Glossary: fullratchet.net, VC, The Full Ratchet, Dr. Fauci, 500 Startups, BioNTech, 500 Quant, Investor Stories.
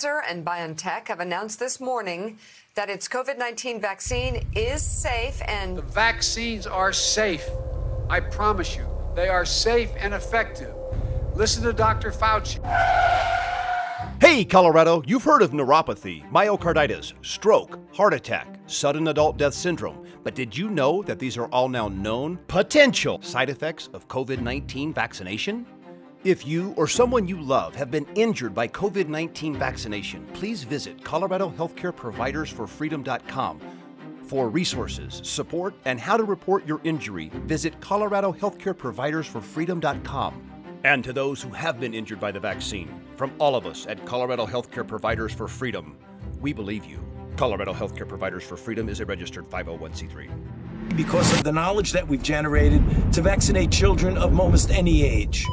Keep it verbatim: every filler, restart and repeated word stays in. Pfizer and BioNTech have announced this morning that its COVID nineteen vaccine is safe and... The vaccines are safe. I promise you, they are safe and effective. Listen to Doctor Fauci. Hey, Colorado, you've heard of neuropathy, myocarditis, stroke, heart attack, sudden adult death syndrome. But did you know that these are all now known potential side effects of COVID nineteen vaccination? If you or someone you love have been injured by COVID nineteen vaccination, please visit Colorado Healthcare Providers For Freedom dot com. For resources, support, and how to report your injury, visit Colorado Healthcare Providers For Freedom dot com. And to those who have been injured by the vaccine, from all of us at Colorado Healthcare Providers for Freedom, we believe you. Colorado Healthcare Providers for Freedom is a registered five oh one c three. Because of the knowledge that we've generated to vaccinate children of almost any age.